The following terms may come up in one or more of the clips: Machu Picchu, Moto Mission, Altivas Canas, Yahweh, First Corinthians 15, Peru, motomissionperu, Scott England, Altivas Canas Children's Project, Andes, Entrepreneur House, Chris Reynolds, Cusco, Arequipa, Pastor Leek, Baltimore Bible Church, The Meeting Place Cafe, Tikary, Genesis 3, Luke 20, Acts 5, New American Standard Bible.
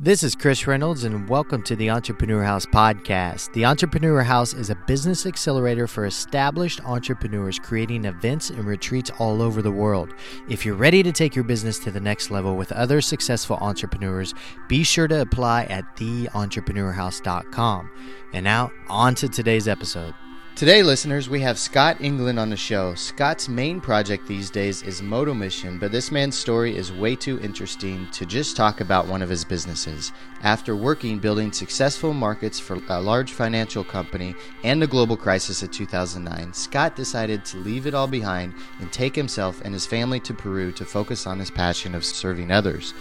This is Chris Reynolds, and welcome to the Entrepreneur House podcast. The Entrepreneur House is a business accelerator for established entrepreneurs creating events and retreats all over the world. If you're ready to take your business to the next level with other successful entrepreneurs, be sure to apply at theentrepreneurhouse.com. And now, on to today's episode. Today, listeners, we have Scott England on the show. Scott's main project these days is Moto Mission, but this man's story is way too interesting to just talk about one of his businesses. After building successful markets for a large financial company and the global crisis of 2009, Scott decided to leave it all behind and take himself and his family to Peru to focus on his passion of serving others.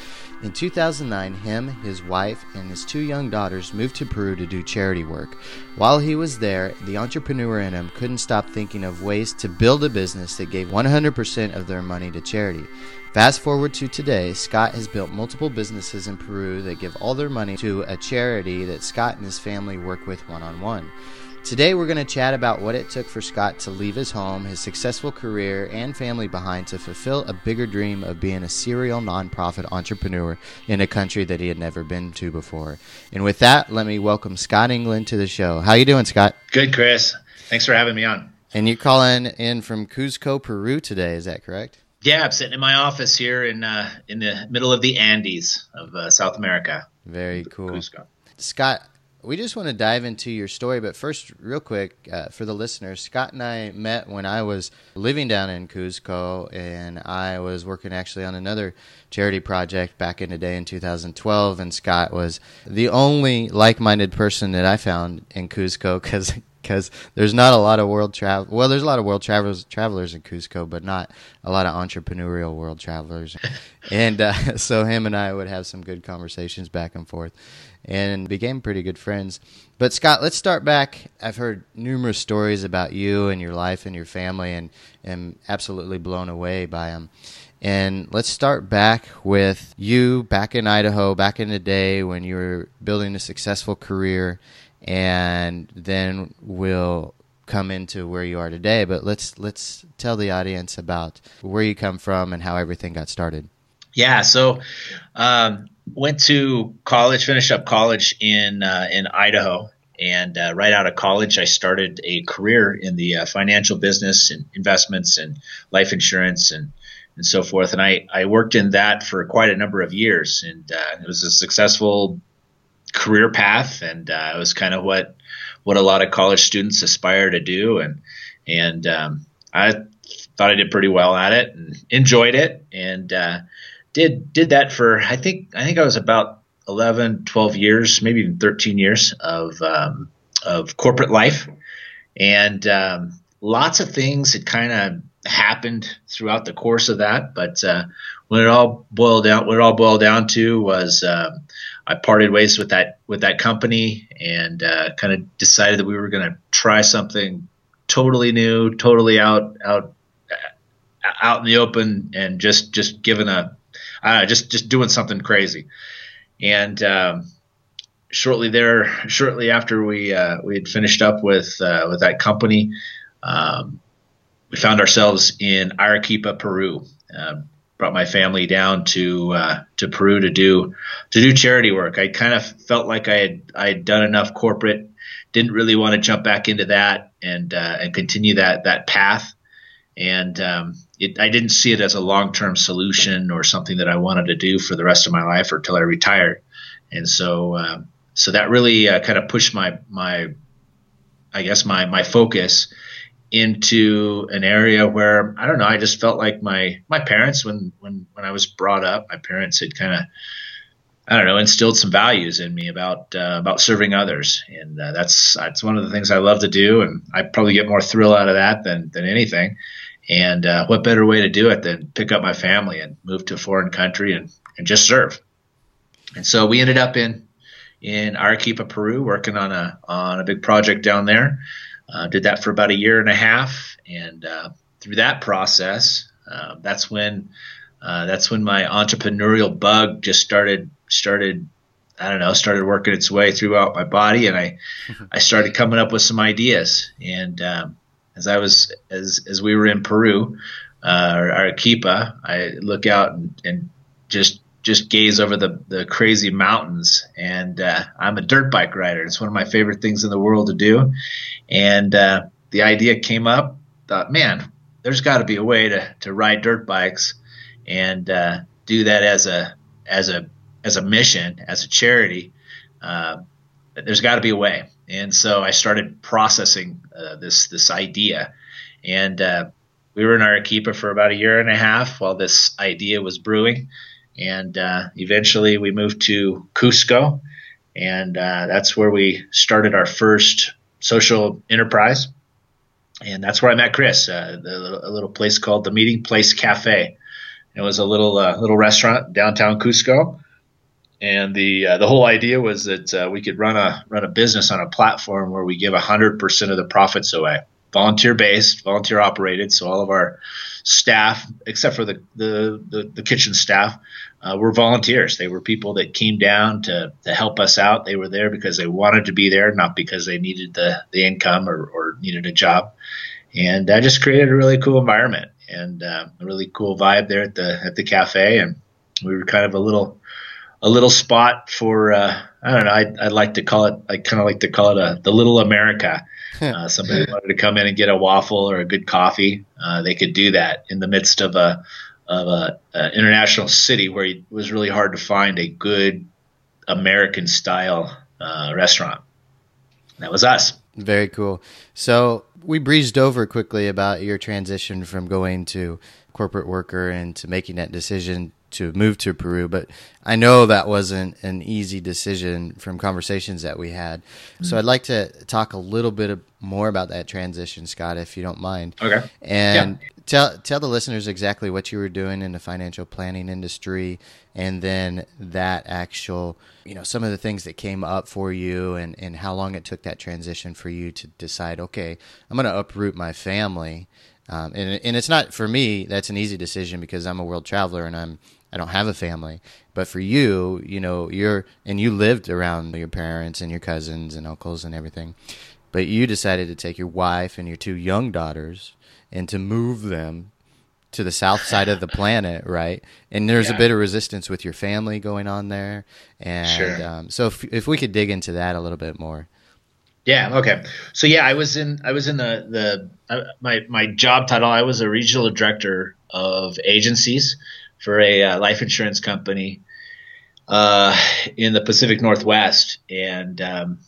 In 2009, him, his wife, and his two young daughters moved to Peru to do charity work. While he was there, the entrepreneur in him couldn't stop thinking of ways to build a business that gave 100% of their money to charity. Fast forward to today, Scott has built multiple businesses in Peru that give all their money to a charity that Scott and his family work with one-on-one. Today we're going to chat about what it took for Scott to leave his home, his successful career, and family behind to fulfill a bigger dream of being a serial nonprofit entrepreneur in a country that he had never been to before. And with that, let me welcome Scott England to the show. How you doing, Scott? Good, Chris. Thanks for having me on. And you're calling in from Cusco, Peru today, is that correct? Yeah, I'm sitting in my office here in the middle of the Andes of South America. Very cool. Cusco. Scott, we just want to dive into your story, but first, real quick, for the listeners, Scott and I met when I was living down in Cusco, and I was working actually on another charity project back in the day in 2012, and Scott was the only like-minded person that I found in Cusco, because there's not a lot of world travel. Well, there's a lot of world travelers in Cusco, but not a lot of entrepreneurial world travelers. And so him and I would have some good conversations back and forth and became pretty good friends. But Scott, let's start back. I've heard numerous stories about you and your life and your family, and am absolutely blown away by them. And let's start back with you back in Idaho, back in the day when you were building a successful career, and then we'll come into where you are today. But let's tell the audience about where you come from and how everything got started. Yeah, so went to college, finished up college in Idaho, and right out of college, I started a career in the financial business and investments and life insurance and so forth. And I worked in that for quite a number of years, and it was a successful career path, and it was kind of what a lot of college students aspire to do, and I thought I did pretty well at it and enjoyed it, and did that for I think I was about 11, 12 years, maybe even 13 years of corporate life, and lots of things that kind of happened throughout the course of that, but what it all boiled down to was I parted ways with that company, and kind of decided that we were going to try something totally new, totally out in the open, and just giving just doing something crazy. And shortly after we had finished up with that company, we found ourselves in Arequipa, Peru. Brought my family down to Peru to do charity work. I kind of felt like I had done enough corporate, didn't really want to jump back into that and continue that path. And I didn't see it as a long-term solution or something that I wanted to do for the rest of my life or till I retired. And so that really kind of pushed my focus into an area where, I don't know, I just felt like my parents, when I was brought up, my parents had kind of, I don't know, instilled some values in me about serving others. And that's one of the things I love to do. And I probably get more thrill out of that than anything. And what better way to do it than pick up my family and move to a foreign country and just serve. And so we ended up in Arequipa, Peru, working on a big project down there. Did that for about a year and a half, and through that process, that's when my entrepreneurial bug just started working its way throughout my body, and I started coming up with some ideas. And as we were in Peru, Arequipa, I look out and just just gaze over the crazy mountains. And I'm a dirt bike rider. It's one of my favorite things in the world to do. And the idea came up, thought, man, there's got to be a way to ride dirt bikes and do that as a mission, as a charity. There's got to be a way. And so I started processing this idea. And we were in Arequipa for about a year and a half while this idea was brewing. And eventually we moved to Cusco. And that's where we started our first social enterprise. And that's where I met Chris, a little place called The Meeting Place Cafe. It was a little restaurant downtown Cusco. And the whole idea was that we could run a business on a platform where we give 100% of the profits away, volunteer-based, volunteer-operated. So all of our staff, except for the kitchen staff, were volunteers. They were people that came down to help us out. They were there because they wanted to be there, not because they needed the income or needed a job. And that just created a really cool environment and a really cool vibe there at the cafe. And we were kind of a little spot for I don't know. I'd like to call it. I kind of like to call it the Little America. Somebody wanted to come in and get a waffle or a good coffee. They could do that in the midst of an international city where it was really hard to find a good American style restaurant. And that was us. Very cool. So we breezed over quickly about your transition from going to corporate worker and to making that decision to move to Peru, but I know that wasn't an easy decision from conversations that we had. Mm-hmm. So I'd like to talk a little bit more about that transition, Scott, if you don't mind. Okay. And tell the listeners exactly what you were doing in the financial planning industry, and then that actual, some of the things that came up for you and how long it took that transition for you to decide, okay, I'm going to uproot my family. And it's not, for me, that's an easy decision because I'm a world traveler and I don't have a family, but for you, you lived around your parents and your cousins and uncles and everything, but you decided to take your wife and your two young daughters and to move them to the south side of the planet, right? And there's a bit of resistance with your family going on there. And so if we could dig into that a little bit more. Yeah. Okay. So I was in my job title. I was a regional director of agencies for a life insurance company in the Pacific Northwest. And I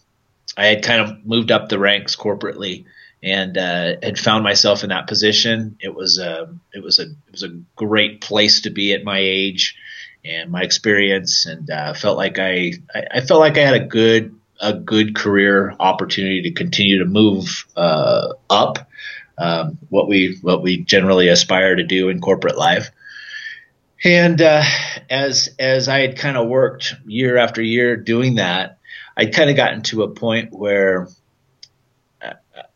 had kind of moved up the ranks corporately and had found myself in that position. It was a great place to be at my age and my experience, and felt like I had a good career opportunity to continue to move up, what we generally aspire to do in corporate life. And as I had kind of worked year after year doing that, I'd kind of gotten to a point where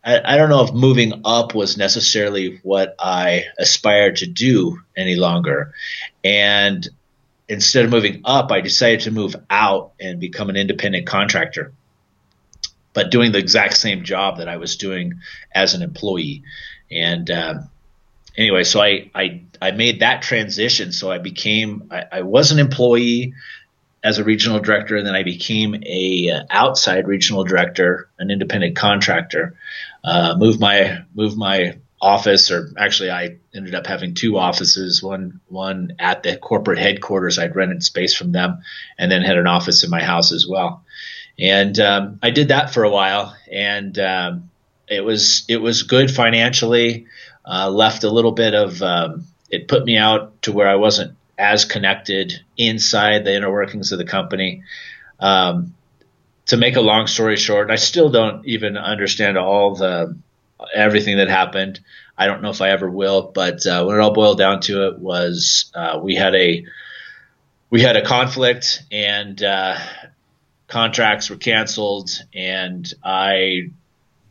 I don't know if moving up was necessarily what I aspired to do any longer. And instead of moving up, I decided to move out and become an independent contractor, but doing the exact same job that I was doing as an employee. And anyway, so I made that transition. So I was an employee as a regional director, and then I became a outside regional director, an independent contractor. Moved my office, or actually I ended up having two offices, one at the corporate headquarters. I'd rented space from them, and then had an office in my house as well. And I did that for a while, and it was good financially. Left a little bit of it put me out to where I wasn't as connected inside the inner workings of the company. To make a long story short, I still don't even understand everything that happened. I don't know if I ever will, but when it all boiled down to it was we had a conflict, and contracts were canceled, and I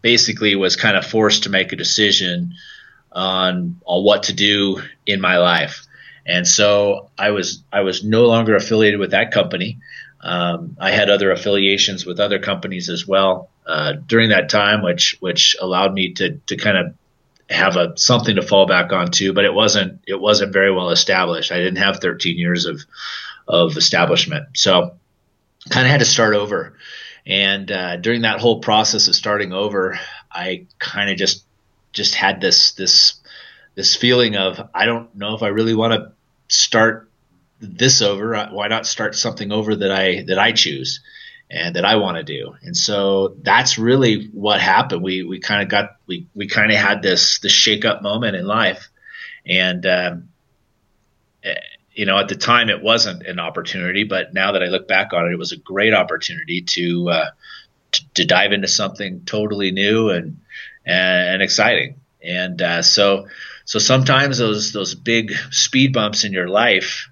basically was kind of forced to make a decision on what to do in my life. And so I was no longer affiliated with that company. I had other affiliations with other companies as well during that time, which allowed me to kind of have something to fall back on too, but it wasn't very well established. I didn't have 13 years of of establishment. So kind of had to start over. And during that whole process of starting over, I kind of just had this feeling of, I don't know if I really want to start this over. Why not start something over that I choose and that I want to do? And so that's really what happened. We kind of had this shake up moment in life. And, you know, at the time it wasn't an opportunity, but now that I look back on it, it was a great opportunity to dive into something totally new and exciting. And, so sometimes those big speed bumps in your life,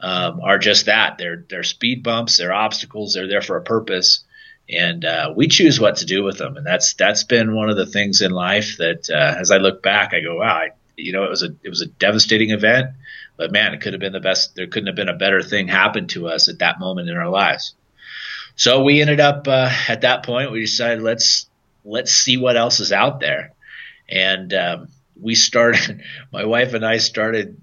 are just that. They're speed bumps, they're obstacles, they're there for a purpose. And, we choose what to do with them. And that's been one of the things in life that, as I look back, I go, wow, it was a devastating event, but man, it could have been the best. There couldn't have been a better thing happen to us at that moment in our lives. So we ended up at that point, we decided let's see what else is out there. And my wife and I started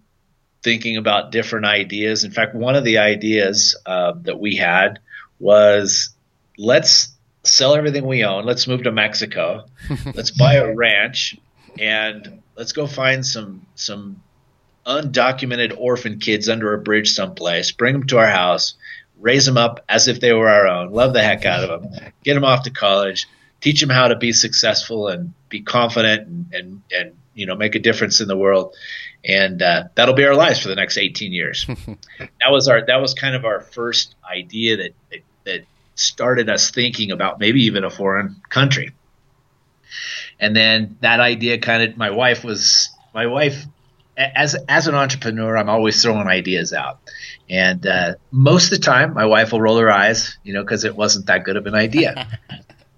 thinking about different ideas. In fact, one of the ideas that we had was, let's sell everything we own. Let's move to Mexico. Let's buy a ranch and let's go find some undocumented orphan kids under a bridge someplace, bring them to our house, raise them up as if they were our own, love the heck out of them, get them off to college, teach them how to be successful and be confident and you know, make a difference in the world. And that'll be our lives for the next 18 years. That was kind of our first idea that started us thinking about maybe even a foreign country. And then that idea kind of, my wife, as an entrepreneur, I'm always throwing ideas out. And most of the time, my wife will roll her eyes, you know, because it wasn't that good of an idea.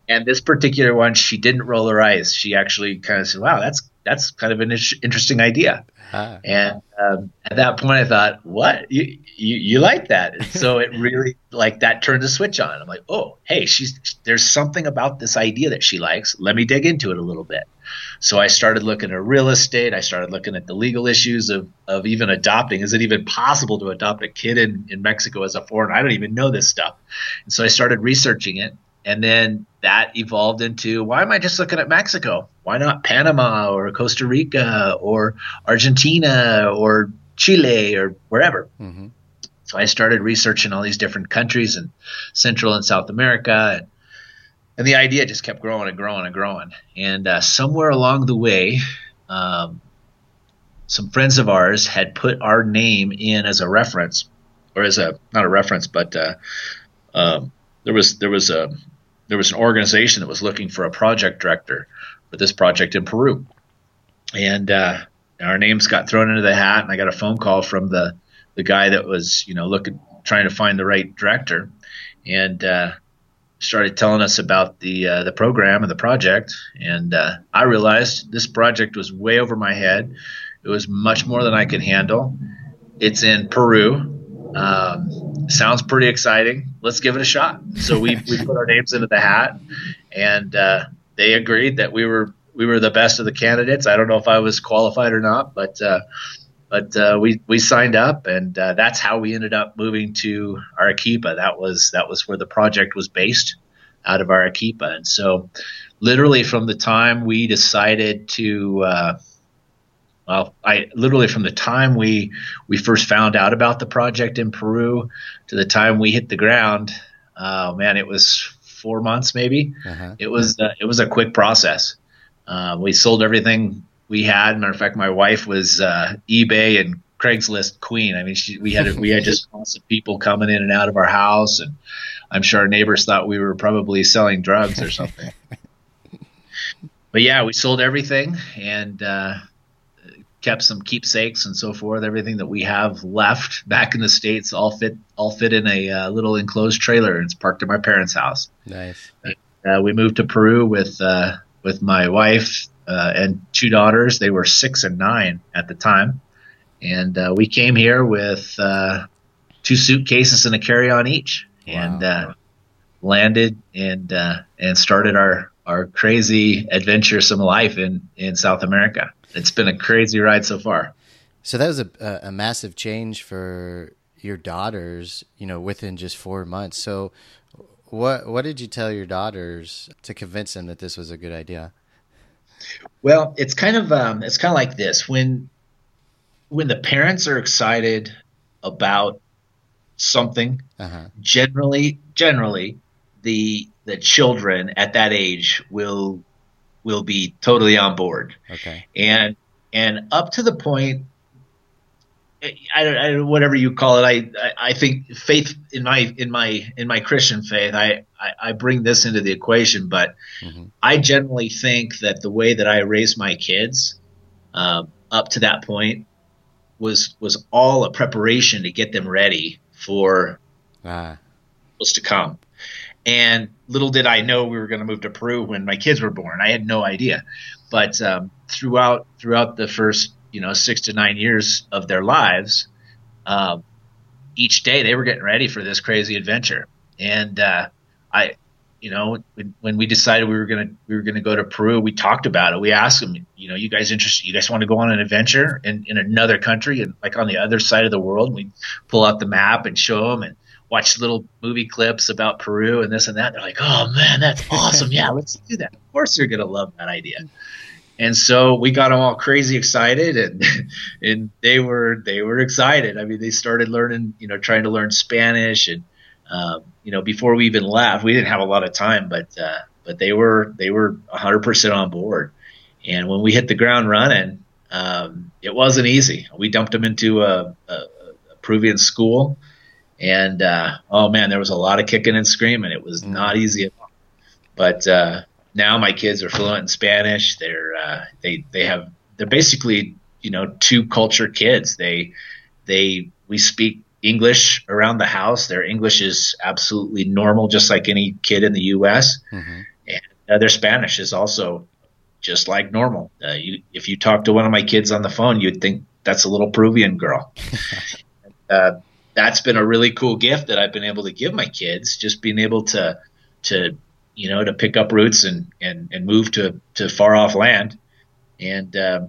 And this particular one, she didn't roll her eyes. She actually kind of said, wow, that's kind of an interesting idea. Uh-huh. And at that point, I thought, what? You like that? And so it really, like, that turned the switch on. I'm like, oh, hey, there's something about this idea that she likes. Let me dig into it a little bit. So I started looking at real estate. I started looking at the legal issues of even adopting. Is it even possible to adopt a kid in Mexico as a foreigner? I don't even know this stuff. And so I started researching it. And then that evolved into, why am I just looking at Mexico? Why not Panama or Costa Rica or Argentina or Chile or wherever? Mm-hmm. So I started researching all these different countries in Central and South America. And the idea just kept growing and growing and growing. And somewhere along the way, some friends of ours had put our name in as a reference, or as a – not a reference, but there was an organization that was looking for a project director for this project in Peru. And our names got thrown into the hat, and I got a phone call from the guy that was, you know, trying to find the right director, and started telling us about the program and the project. And I realized this project was way over my head. It was much more than I could handle. It's in Peru. Sounds pretty exciting. Let's give it a shot. So we put our names into the hat, and they agreed that we were the best of the candidates. I don't know if I was qualified or not, but we signed up, and that's how we ended up moving to Arequipa. That was where the project was based, out of Arequipa. And so literally from the time we decided to we first found out about the project in Peru to the time we hit the ground, it was 4 months maybe. Uh-huh. It was a quick process. We sold everything we had. Matter of fact, my wife was eBay and Craigslist queen. I mean, we had just constant people coming in and out of our house, and I'm sure our neighbors thought we were probably selling drugs or something. But yeah, we sold everything, and kept some keepsakes and so forth. Everything that we have left back in the States all fit in a little enclosed trailer, and it's parked at my parents' house. Nice. We moved to Peru with my wife and two daughters. They were 6 and 9 at the time, and we came here with 2 suitcases and a carry-on each. Wow. And landed and started our crazy adventuresome life in South America. It's been a crazy ride so far. So that was a massive change for your daughters, you know, within just 4 months. So what did you tell your daughters to convince them that this was a good idea? Well, it's kind of like this. When the parents are excited about something, generally the children at that age will be totally on board. Okay. And up to the point, I don't whatever you call it. I think faith in my Christian faith, I bring this into the equation, but I generally think that the way that I raised my kids, up to that point was all a preparation to get them ready for what's to come. And little did I know we were going to move to Peru when my kids were born. I had no idea, but throughout the first 6 to 9 years of their lives, each day they were getting ready for this crazy adventure. And when we decided we were gonna go to Peru, we talked about it. We asked them, you guys interested? You guys want to go on an adventure in another country and like on the other side of the world? We pull out the map and show them and watch little movie clips about Peru and this and that. They're like, oh man, that's awesome! Yeah, let's do that. Of course, they're gonna love that idea. And so we got them all crazy excited, and they were excited. I mean, they started learning, trying to learn Spanish, and before we even left, we didn't have a lot of time, but they were 100% on board. And when we hit the ground running, it wasn't easy. We dumped them into a Peruvian school, and oh man, there was a lot of kicking and screaming. It was not easy at all, but. Now my kids are fluent in Spanish. They're basically, two culture kids. We speak English around the house. Their English is absolutely normal, just like any kid in the U.S. And their Spanish is also just like normal. If you talk to one of my kids on the phone, you'd think that's a little Peruvian girl. That's been a really cool gift that I've been able to give my kids, just being able to pick up roots and move to far off land. And,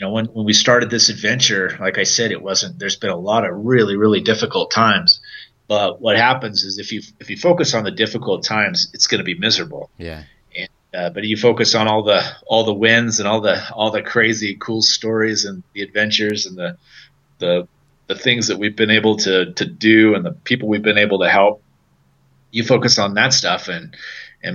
when we started this adventure, like I said, there's been a lot of really, really difficult times, but what happens is if you focus on the difficult times, it's going to be miserable. Yeah. And, but if you focus on all the wins and all the crazy cool stories and the adventures and the things that we've been able to do and the people we've been able to help, you focus on that stuff and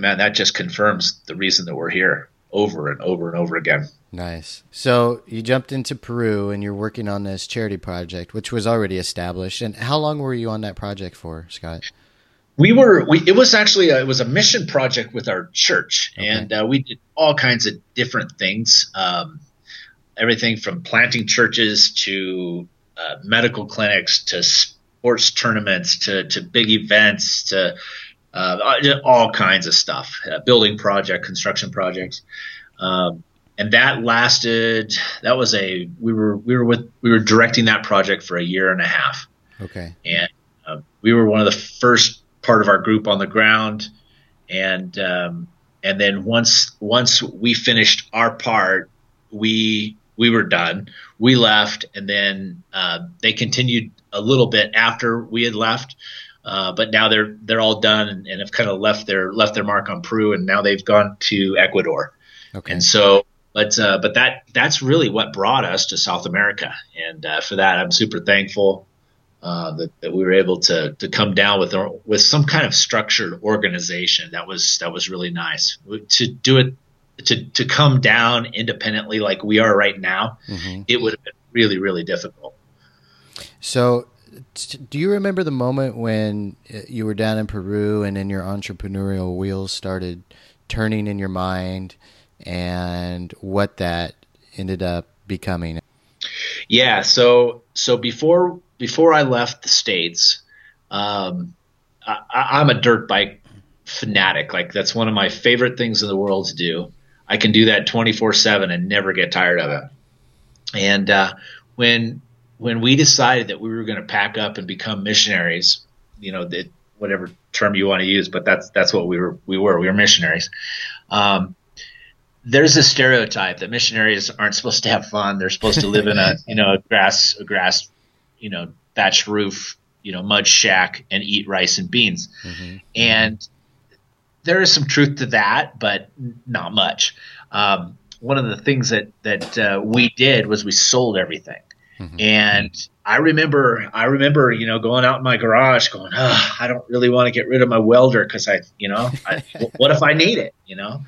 man, that just confirms the reason that we're here over and over and over again. Nice. So you jumped into Peru and you're working on this charity project, which was already established. And how long were you on that project for, Scott? It was a mission project with our church. Okay. And we did all kinds of different things. Everything from planting churches to medical clinics to sports tournaments to big events to all kinds of stuff, building project, construction projects, and that lasted. That was a we were directing that project for a year and a half. Okay, and we were one of the first part of our group on the ground, and then once we finished our part, we were done. We left, and then they continued a little bit after we had left, but now they're all done and have kind of left their mark on Peru, and now they've gone to Ecuador. Okay. And so, but that's really what brought us to South America, and for that I'm super thankful that we were able to come down with some kind of structured organization. That was really nice to do it. To come down independently like we are right now, it would have been really, really difficult. So do you remember the moment when you were down in Peru and then your entrepreneurial wheels started turning in your mind and what that ended up becoming? Yeah. So before I left the States, I'm a dirt bike fanatic. Like that's one of my favorite things in the world to do. I can do that 24/7 and never get tired of it. And when we decided that we were going to pack up and become missionaries, whatever term you want to use, but that's what we were missionaries. There's a stereotype that missionaries aren't supposed to have fun. They're supposed to live in a grass thatched roof, you know, mud shack and eat rice and beans. Mm-hmm. And there is some truth to that, but not much. One of the things that we did was we sold everything. Mm-hmm. And I remember, you know, going out in my garage going, oh, I don't really want to get rid of my welder because what if I need it, you know?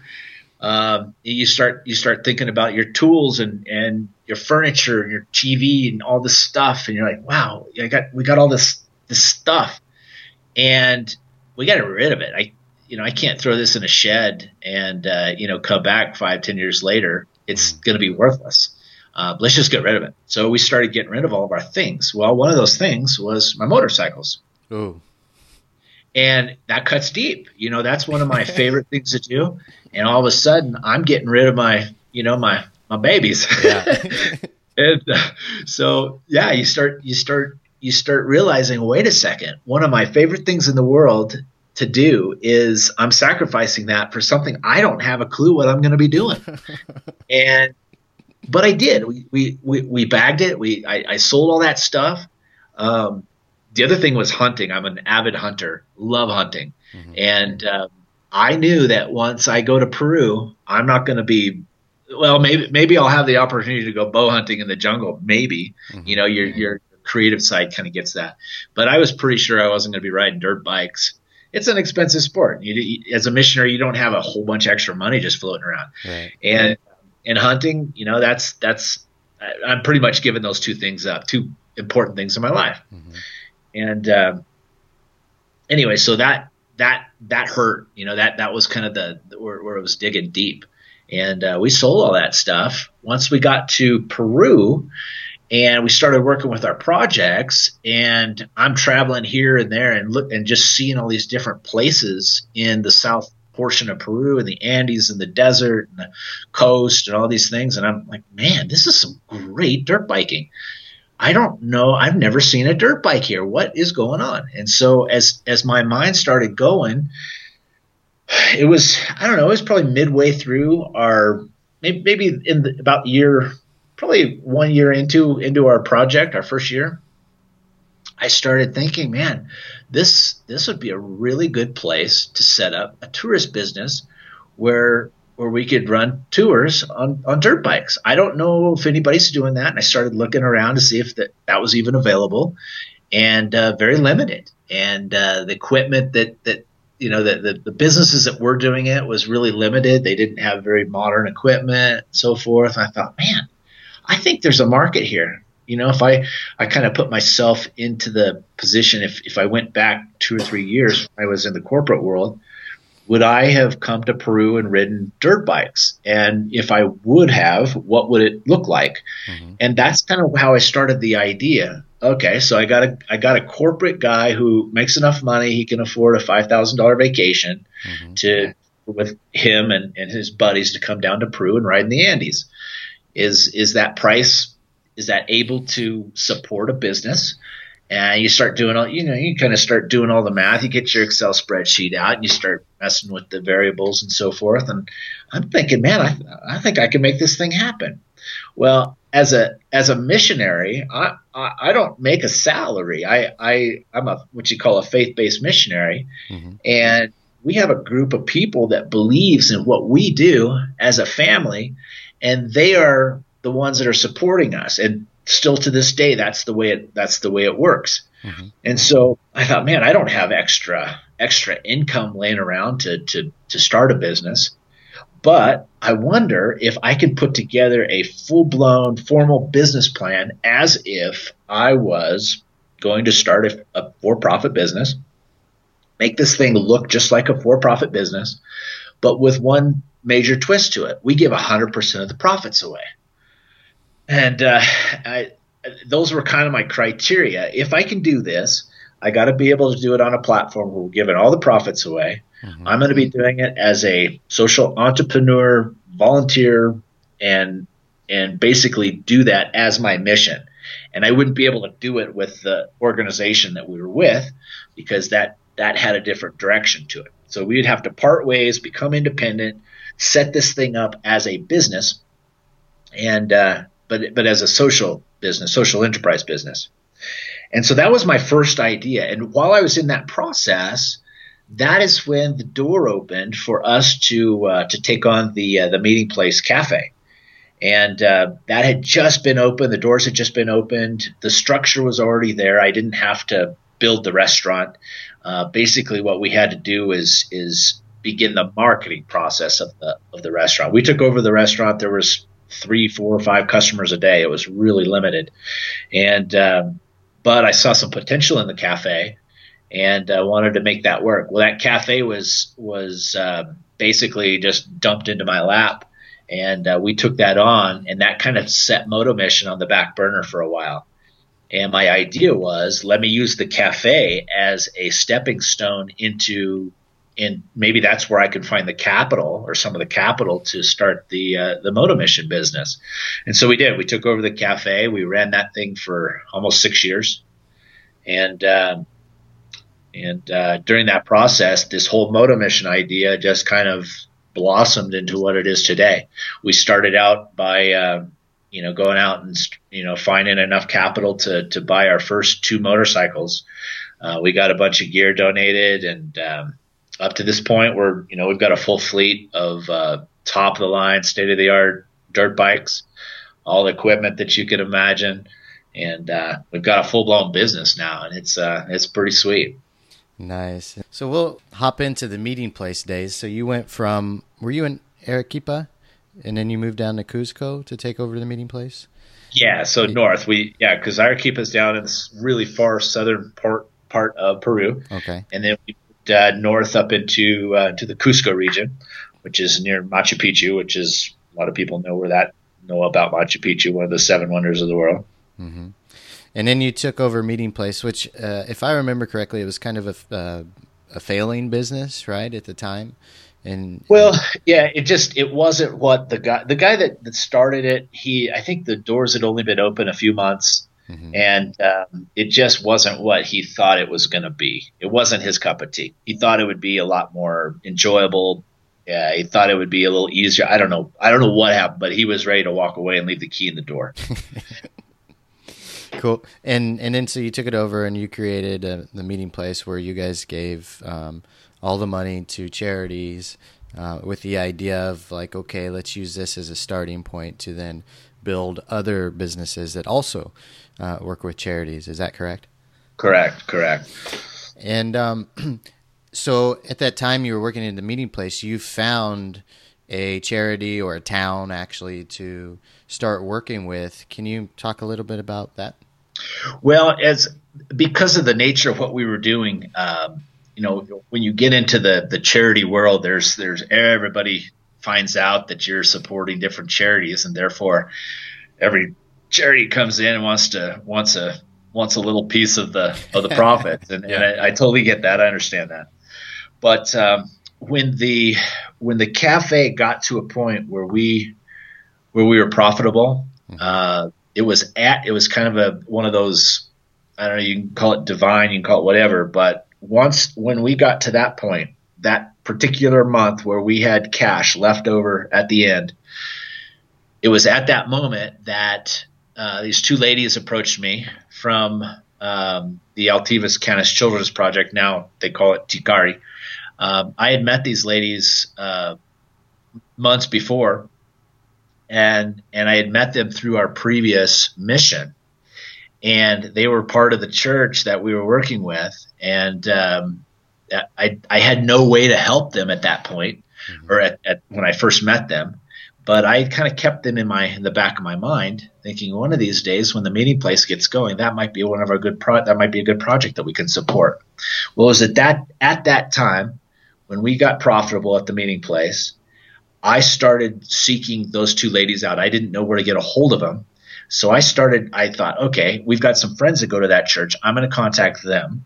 You start thinking about your tools and your furniture and your TV and all this stuff, and you're like, wow, we got all this stuff, and we got to get rid of it. I can't throw this in a shed and come back 5-10 years later, it's going to be worthless. Let's just get rid of it. So we started getting rid of all of our things. Well, one of those things was my motorcycles. Ooh. And that cuts deep. You know, that's one of my favorite things to do. And all of a sudden, I'm getting rid of my babies. Yeah. and so you start realizing, wait a second, one of my favorite things in the world to do is I'm sacrificing that for something I don't have a clue what I'm going to be doing. But I did. We bagged it. I sold all that stuff. The other thing was hunting. I'm an avid hunter, love hunting. Mm-hmm. And I knew that once I go to Peru, I'm not going to be – well, maybe I'll have the opportunity to go bow hunting in the jungle, maybe. Mm-hmm. You know, your creative side kind of gets that. But I was pretty sure I wasn't going to be riding dirt bikes. It's an expensive sport. As a missionary, you don't have a whole bunch of extra money just floating around. Right. And hunting, you know, that's I'm pretty much giving those two things up, two important things in my life. Mm-hmm. And anyway, so that hurt, you know, that was kind of where it was digging deep. And we sold all that stuff. Once we got to Peru and we started working with our projects, and I'm traveling here and there and just seeing all these different places in the south portion of Peru and the Andes and the desert and the coast and all these things. And I'm like, man, this is some great dirt biking. I don't know. I've never seen a dirt bike here. What is going on? And so as my mind started going, it was, I don't know, it was probably midway through about one year into our project, our first year, I started thinking, man, this would be a really good place to set up a tourist business where we could run tours on dirt bikes. I don't know if anybody's doing that. And I started looking around to see if that was even available, and very limited. And the equipment that the businesses that were doing it was really limited. They didn't have very modern equipment, so forth. I thought, man, I think there's a market here. You know, if I kind of put myself into the position, if I went back 2 or 3 years, I was in the corporate world, would I have come to Peru and ridden dirt bikes? And if I would have, what would it look like? Mm-hmm. And that's kind of how I started the idea. Okay, so I got a corporate guy who makes enough money, he can afford a $5,000 vacation, mm-hmm, with him and his buddies to come down to Peru and ride in the Andes. Is that price? Is that able to support a business? And you start doing all the math. You get your Excel spreadsheet out and you start messing with the variables and so forth. And I'm thinking, man, I think I can make this thing happen. Well, as a missionary, I don't make a salary. I'm a, what you call, a faith-based missionary. Mm-hmm. And we have a group of people that believes in what we do as a family, and they are the ones that are supporting us. And still to this day, that's the way it works. Mm-hmm. And so I thought, man, I don't have extra income laying around to start a business, but I wonder if I can put together a full-blown formal business plan as if I was going to start a for-profit business, make this thing look just like a for-profit business, but with one major twist to it. We give 100% of the profits away. And those were kind of my criteria. If I can do this, I got to be able to do it on a platform where we're giving all the profits away. Mm-hmm. I'm going to be doing it as a social entrepreneur, volunteer, and basically do that as my mission. And I wouldn't be able to do it with the organization that we were with, because that had a different direction to it. So we'd have to part ways, become independent, set this thing up as a business, and but as a social business, social enterprise business. And so that was my first idea. And while I was in that process, that is when the door opened for us to take on the Meeting Place Cafe. And that had just been opened. The doors had just been opened. The structure was already there. I didn't have to build the restaurant. Basically, what we had to do is begin the marketing process of the restaurant. We took over the restaurant. There was 3, 4, 5 customers a day. It was really limited. And but I saw some potential in the cafe, and I wanted to make that work. Well, that cafe was basically just dumped into my lap. And we took that on, and that kind of set Moto Mission on the back burner for a while. And my idea was, let me use the cafe as a stepping stone and maybe that's where I could find the capital or some of the capital to start the Moto Mission business. And so we did. We took over the cafe. We ran that thing for almost 6 years. And during that process, this whole Moto Mission idea just kind of blossomed into what it is today. We started out by, going out and, finding enough capital to buy our first 2 motorcycles. We got a bunch of gear donated, and up to this point, we've got a full fleet of top of the line, state of the art dirt bikes, all the equipment that you could imagine, and we've got a full blown business now, and it's pretty sweet. Nice. So we'll hop into the Meeting Place days. So you went from, were you in Arequipa, and then you moved down to Cusco to take over the Meeting Place? Yeah. So north, because Arequipa is down in this really far southern part of Peru. Okay. And then we moved north up into to the Cusco region, which is near Machu Picchu, which is a lot of people know about Machu Picchu, one of the 7 wonders of the world. Mm-hmm. And then you took over Meeting Place, which, if I remember correctly, it was kind of a failing business, right, at the time. And it wasn't what the guy that started it. I think the doors had only been open a few months, mm-hmm. and it just wasn't what he thought it was going to be. It wasn't his cup of tea. He thought it would be a lot more enjoyable. Yeah, he thought it would be a little easier. I don't know what happened, but he was ready to walk away and leave the key in the door. Cool. And then so you took it over and you created the Meeting Place, where you guys gave all the money to charities with the idea of like, okay, let's use this as a starting point to then build other businesses that also work with charities. Is that correct? Correct. And so at that time you were working in the Meeting Place, you found a charity or a town actually to start working with. Can you talk a little bit about that? Well, because of the nature of what we were doing, when you get into the charity world, there's everybody finds out that you're supporting different charities, and therefore every charity comes in and wants a little piece of the profits. And, yeah. And I totally get that. I understand that. But when the cafe got to a point where we were profitable, it was kind of one of those, I don't know, you can call it divine, you can call it whatever, but when we got to that point, that particular month where we had cash left over at the end, it was at that moment that these 2 ladies approached me from the Altivas Canas Children's Project, now they call it Tikary. I had met these ladies months before, and I had met them through our previous mission, and they were part of the church that we were working with, and I had no way to help them at that point, mm-hmm. or at when I first met them, but I kind of kept them in the back of my mind, thinking one of these days when the Meeting Place gets going, that might be a good project that we can support. Well, it was at that time when we got profitable at the Meeting Place, I started seeking those 2 ladies out. I didn't know where to get a hold of them. So I thought, okay, we've got some friends that go to that church. I'm going to contact them,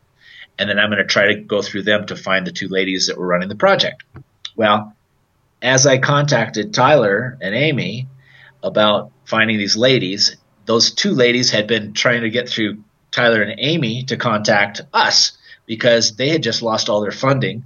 and then I'm going to try to go through them to find the 2 ladies that were running the project. Well, as I contacted Tyler and Amy about finding these ladies, those 2 ladies had been trying to get through Tyler and Amy to contact us because they had just lost all their funding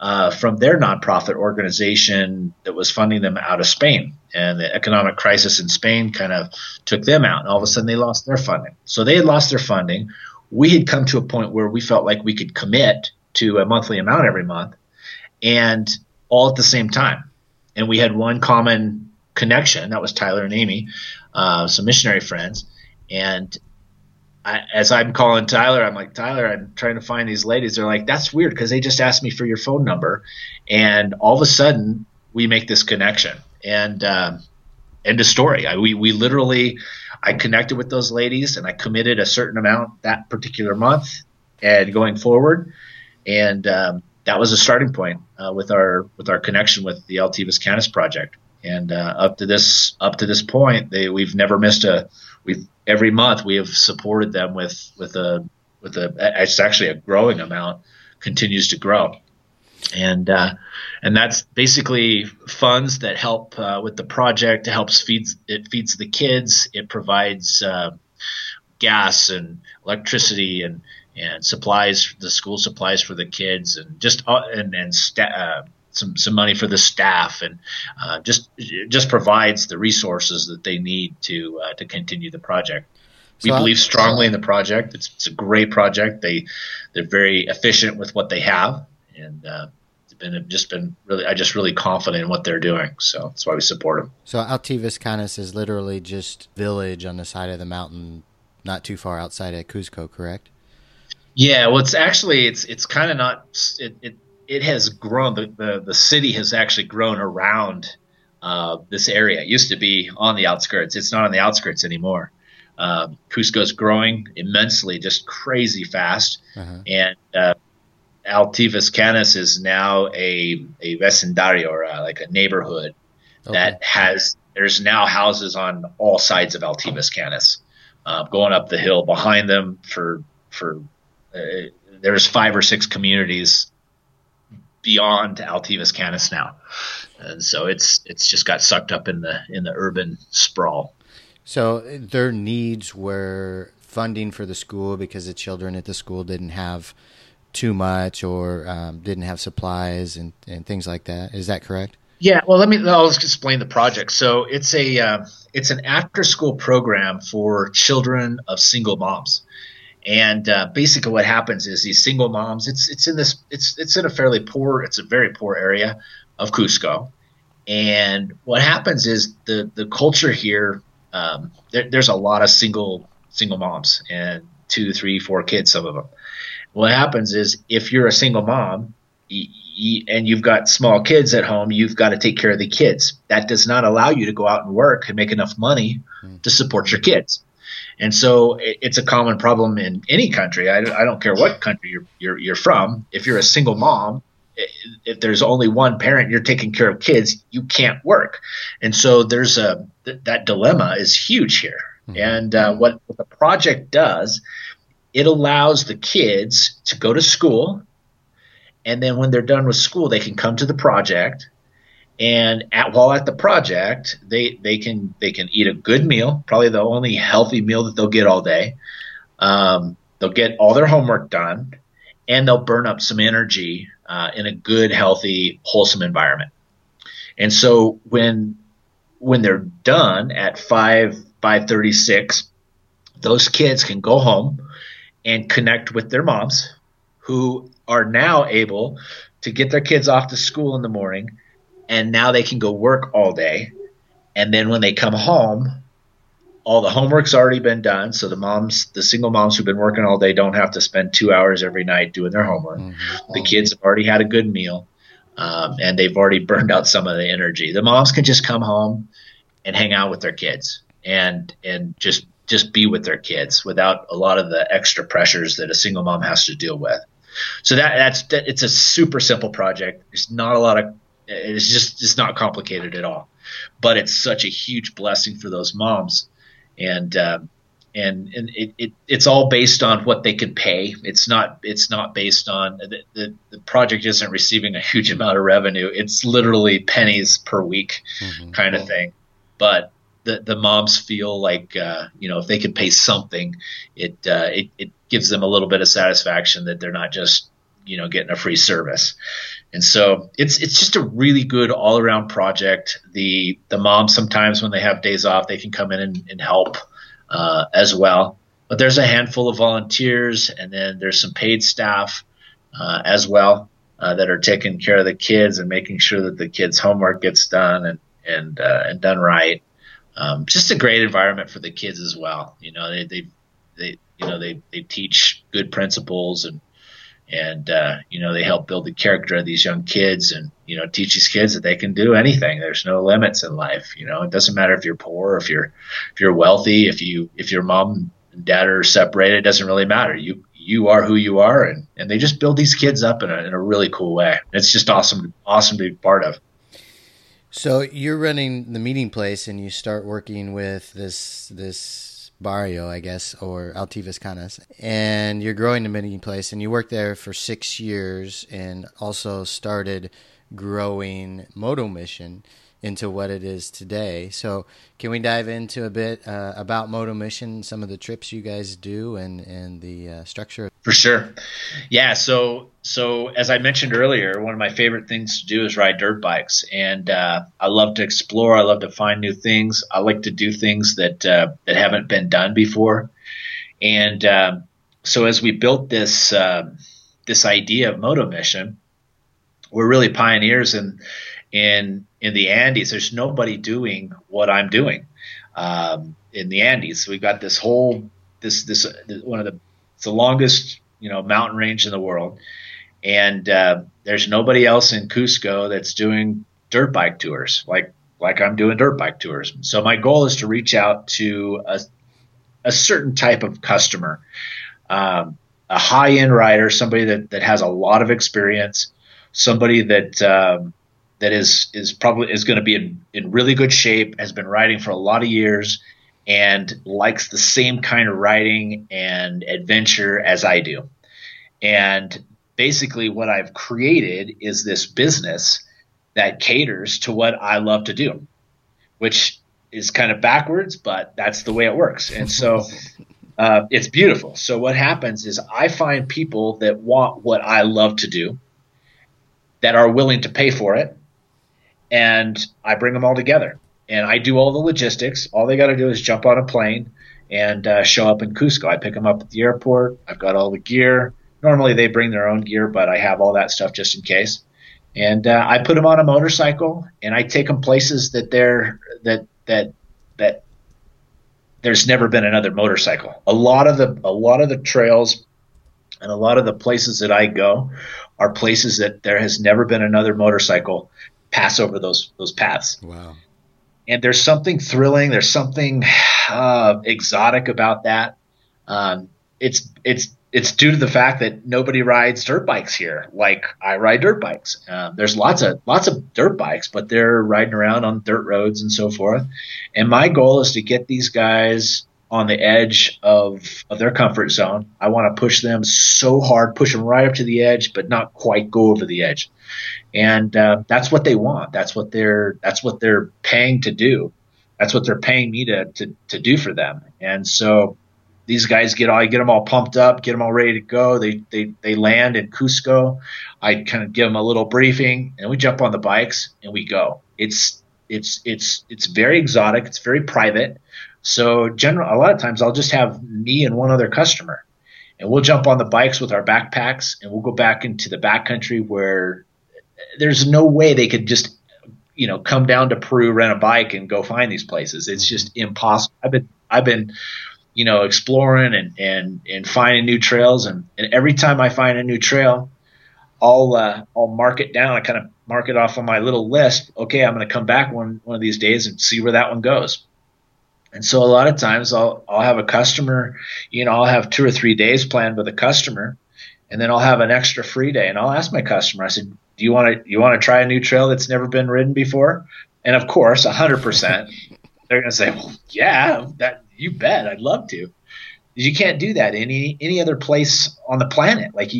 from their nonprofit organization that was funding them out of Spain. and the economic crisis in Spain kind of took them out, and all of a sudden they lost their funding. So they had lost their funding. We had come to a point where we felt like we could commit to a monthly amount every month, and all at the same time. And we had one common connection. That was Tyler and Amy, some missionary friends. And as I'm calling Tyler, I'm like, Tyler, I'm trying to find these ladies. They're like, that's weird because they just asked me for your phone number. And all of a sudden we make this connection. And end of story. I connected with those ladies and I committed a certain amount that particular month and going forward. And that was a starting point with our connection with the Altivas Canas project. And up to this point, we've never missed a. Every month we have supported them with a. It's actually a growing amount, continues to grow, and that's basically funds that help with the project. It helps feeds the kids. It provides gas and electricity and supplies, the school supplies for the kids, and just some money for the staff, and just provides the resources that they need to continue the project. So we believe strongly in the project. It's a great project. They're very efficient with what they have, and I'm just really confident in what they're doing. So that's why we support them. So Altivas Canas is literally just village on the side of the mountain, not too far outside of Cusco, correct? Yeah, well, it's kind of not it has grown. The city has actually grown around this area. It used to be on the outskirts. It's not on the outskirts anymore. Cusco's growing immensely, just crazy fast. Uh-huh. And Altivas Canas is now a vecindario, or like a neighborhood. Okay. There's now houses on all sides of Altivas Canas, going up the hill behind them for there's 5 or 6 communities beyond Altivas Canas now, and so it's just got sucked up in the urban sprawl. So their needs were funding for the school because the children at the school didn't have too much, or didn't have supplies and things like that. Is that correct? Yeah. Well, I'll explain the project. So it's an after school program for children of single moms. And basically, what happens is these single moms. It's in a fairly poor. It's a very poor area of Cusco, and what happens is the culture here. There's a lot of single moms and 2, 3, 4 kids. Some of them. What happens is if you're a single mom and you've got small kids at home, you've got to take care of the kids. That does not allow you to go out and work and make enough money to support your kids. And so it's a common problem in any country. I don't care what country you're from. If you're a single mom, if there's only one parent, you're taking care of kids, you can't work. And so there's that dilemma is huge here. Mm-hmm. And what the project does, it allows the kids to go to school, and then when they're done with school, they can come to the project. And while at the project, they can eat a good meal, probably the only healthy meal that they'll get all day. They'll get all their homework done, and they'll burn up some energy in a good, healthy, wholesome environment. And so when they're done at 5:36, those kids can go home and connect with their moms, who are now able to get their kids off to school in the morning. And now they can go work all day, and then when they come home, all the homework's already been done. So the single moms who've been working all day, don't have to spend 2 hours every night doing their homework. Mm-hmm. The kids have already had a good meal, and they've already burned out some of the energy. The moms can just come home and hang out with their kids, and just be with their kids without a lot of the extra pressures that a single mom has to deal with. So it's a super simple project. There's not a lot of it's not complicated at all, but it's such a huge blessing for those moms, and it's all based on what they can pay. It's not based on the project isn't receiving a huge amount of revenue. It's literally pennies per week, mm-hmm. kind of thing. But the moms feel like if they can pay something, it gives them a little bit of satisfaction that they're not just getting a free service. And so it's just a really good all around project. The moms, sometimes when they have days off, they can come in and help as well. But there's a handful of volunteers, and then there's some paid staff as well that are taking care of the kids and making sure that the kids' homework gets done and done right. Just a great environment for the kids as well. You know, they teach good principles and you know, they help build the character of these young kids, and, you know, teach these kids that they can do anything. There's no limits in life. You know, it doesn't matter if you're poor, if you're wealthy, if your mom and dad are separated, it doesn't really matter. You are who you are, and they just build these kids up in a really cool way. It's just awesome to be part of. So you're running the Meeting Place, and you start working with this barrio, I guess, or Altivas Canas, and you're growing the Meeting Place, and you worked there for 6 years and also started growing Moto Mission into what it is today. So can we dive into a bit about Moto Mission, some of the trips you guys do and the structure? For sure. Yeah. So as I mentioned earlier, one of my favorite things to do is ride dirt bikes. And I love to explore. I love to find new things. I like to do things that haven't been done before. And so as we built this idea of Moto Mission, we're really pioneers in the Andes. There's nobody doing what I'm doing in the Andes. So we've got this whole it's the longest, you know, mountain range in the world, and there's nobody else in Cusco that's doing dirt bike tours like I'm doing dirt bike tours. So my goal is to reach out to a certain type of customer, a high-end rider, somebody that has a lot of experience, somebody that is going to be in really good shape, has been riding for a lot of years, and likes the same kind of riding and adventure as I do. And basically what I've created is this business that caters to what I love to do, which is kind of backwards, but that's the way it works. And so it's beautiful. So what happens is I find people that want what I love to do, that are willing to pay for it, and I bring them all together. And I do all the logistics. All they got to do is jump on a plane and show up in Cusco. I pick them up at the airport. I've got all the gear. Normally they bring their own gear, but I have all that stuff just in case. And I put them on a motorcycle, and I take them places that there's never been another motorcycle. A lot of the trails and a lot of the places that I go are places that there has never been another motorcycle pass over those paths. Wow. And there's something thrilling. There's something exotic about that. It's due to the fact that nobody rides dirt bikes here like I ride dirt bikes. There's lots of dirt bikes, but they're riding around on dirt roads and so forth. And my goal is to get these guys on the edge of their comfort zone. I want to push them so hard, push them right up to the edge, but not quite go over the edge. And that's what they want. That's what they're paying to do. That's what they're paying me to do for them. And so these guys get them all pumped up, get them all ready to go. They land in Cusco. I kind of give them a little briefing, and we jump on the bikes and we go. It's very exotic. It's very private. So a lot of times I'll just have me and one other customer, and we'll jump on the bikes with our backpacks, and we'll go back into the backcountry where there's no way they could just, you know, come down to Peru, rent a bike, and go find these places. It's just impossible. I've been, you know, exploring and finding new trails, and every time I find a new trail, I'll mark it down. I kind of mark it off on my little list. Okay, I'm going to come back one of these days and see where that one goes. And so a lot of times I'll have a customer, you know, I'll have 2 or 3 days planned with a customer, and then I'll have an extra free day, and I'll ask my customer, I said, do you want to try a new trail that's never been ridden before? And of course, 100%, they're going to say, well, yeah, that you bet, I'd love to. You can't do that in any other place on the planet. Like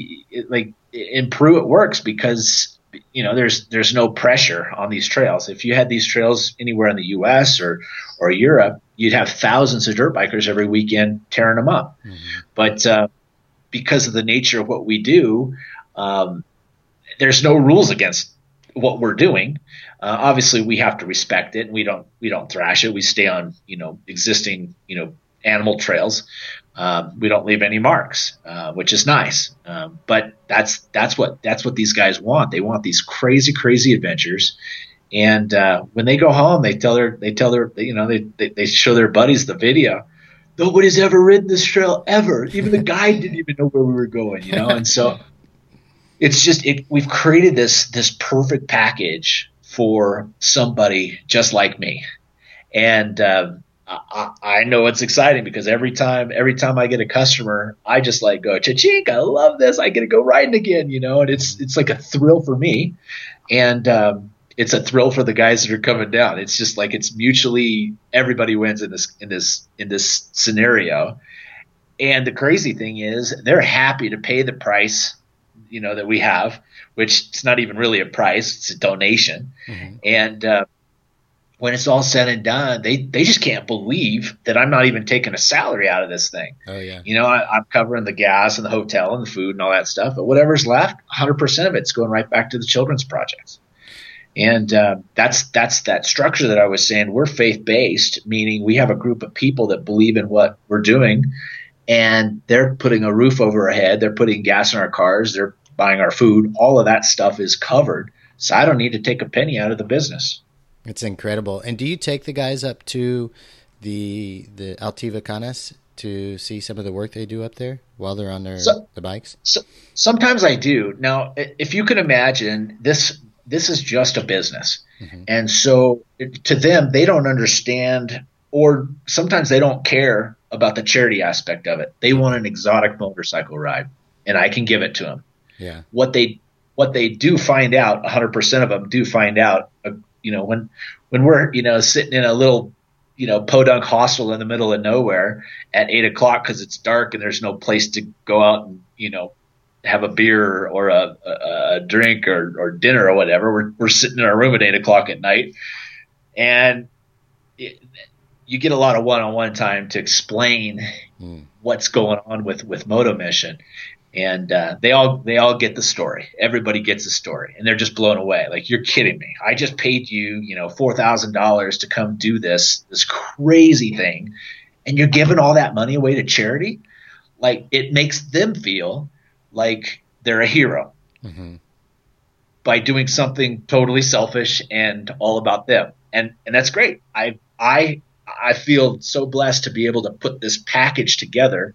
in Peru, it works because, you know, there's no pressure on these trails. If you had these trails anywhere in the US or Europe, you'd have thousands of dirt bikers every weekend tearing them up. Mm-hmm. But because of the nature of what we do, there's no rules against what we're doing. Obviously, we have to respect it, and we don't thrash it. We stay on existing animal trails. We don't leave any marks, which is nice. But that's what these guys want. They want these crazy adventures. And when they go home, they show their buddies the video. Nobody's ever ridden this trail ever. Even the guide didn't even know where we were going, And so it's just we've created this perfect package for somebody just like me. And I know it's exciting because every time I get a customer, I just like go cha-ching, I love this. I get to go riding again, And it's like a thrill for me, and it's a thrill for the guys that are coming down. It's just like it's mutually everybody wins in this scenario. And the crazy thing is they're happy to pay the price, that we have, which it's not even really a price; it's a donation, mm-hmm. and. When it's all said and done, they just can't believe that I'm not even taking a salary out of this thing. Oh yeah. I'm covering the gas and the hotel and the food and all that stuff, but whatever's left, 100% of it's going right back to the children's projects. And that's that structure that I was saying. We're faith-based, meaning we have a group of people that believe in what we're doing, and they're putting a roof over our head, they're putting gas in our cars, they're buying our food. All of that stuff is covered, so I don't need to take a penny out of the business. It's incredible. And do you take the guys up to the Altivas Canas to see some of the work they do up there while they're on the bikes? So, sometimes I do. Now, if you can imagine, this is just a business. Mm-hmm. And so to them, they don't understand, or sometimes they don't care about the charity aspect of it. They want an exotic motorcycle ride, and I can give it to them. Yeah. What they do find out, 100% of them do find out, when we're, sitting in a little, podunk hostel in the middle of nowhere at 8 o'clock because it's dark and there's no place to go out and, have a beer or a drink or dinner or whatever. We're sitting in our room at 8 o'clock at night, and you get a lot of one-on-one time to explain what's going on with Moto Mission. And they all get the story. Everybody gets the story, and they're just blown away. Like, you're kidding me! I just paid you, $4,000 to come do this crazy thing, and you're giving all that money away to charity. Like, it makes them feel like they're a hero mm-hmm. by doing something totally selfish and all about them, and that's great. I feel so blessed to be able to put this package together,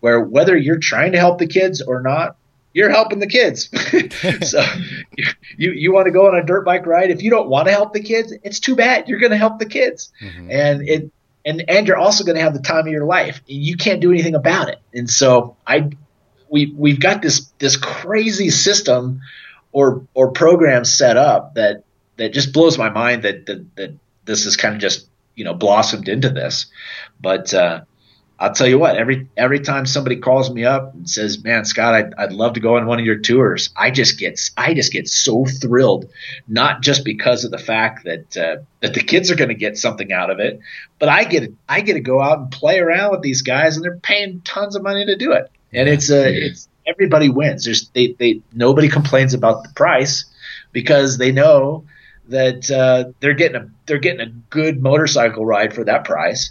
where whether you're trying to help the kids or not, you're helping the kids. So you want to go on a dirt bike ride. If you don't want to help the kids, it's too bad. You're going to help the kids. Mm-hmm. And you're also going to have the time of your life. You can't do anything about it. And so we've got this crazy system or program set up that just blows my mind that this is kind of just, blossomed into this. But, I'll tell you what, every time somebody calls me up and says, "Man, Scott, I'd love to go on one of your tours," I just get so thrilled, not just because of the fact that the kids are going to get something out of it, but I get to go out and play around with these guys, and they're paying tons of money to do it. And it's everybody wins. There's nobody complains about the price because they know that they're getting a good motorcycle ride for that price.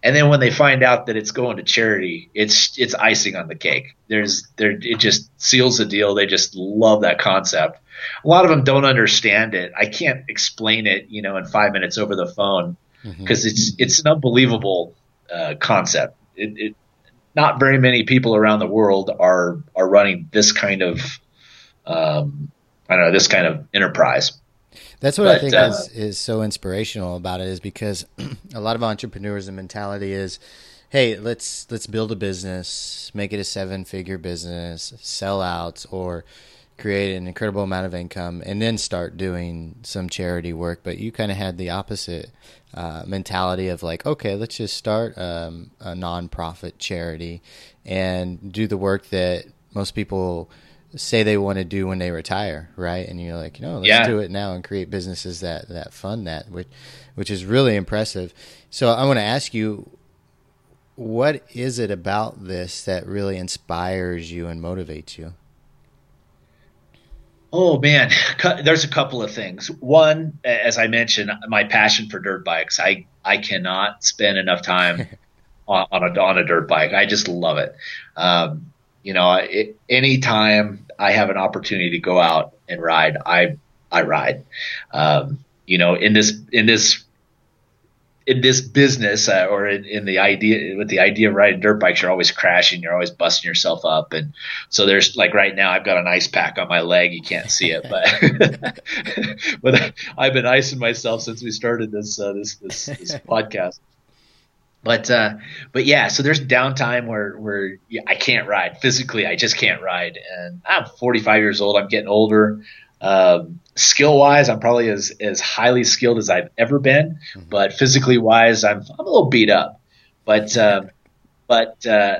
And then when they find out that it's going to charity, it's icing on the cake. It just seals the deal. They just love that concept. A lot of them don't understand it. I can't explain it, in 5 minutes over the phone, because mm-hmm. it's an unbelievable concept. It not very many people around the world are running this kind of enterprise. That's what I think is so inspirational about it, is because a lot of entrepreneurs, the mentality is, hey, let's build a business, make it a 7-figure business, sell out, or create an incredible amount of income, and then start doing some charity work. But you kind of had the opposite mentality of like, okay, let's just start a nonprofit charity and do the work that most people say they want to do when they retire, right? And you're like, let's do it now and create businesses that fund that, which is really impressive. So I want to ask you, what is it about this that really inspires you and motivates you? Oh, man, there's a couple of things. One, as I mentioned, my passion for dirt bikes. I cannot spend enough time on a dirt bike. I just love it. You know, any time I have an opportunity to go out and ride, I ride. You know, in this business or in the idea with the idea of riding dirt bikes, you're always crashing, you're always busting yourself up. And so there's like right now I've got an ice pack on my leg. You can't see it, but but I've been icing myself since we started this podcast. But yeah, so there's downtime where I can't ride physically. I just can't ride. And I'm 45 years old. I'm getting older. Skill wise, I'm probably as highly skilled as I've ever been, but physically wise, I'm a little beat up, but yeah,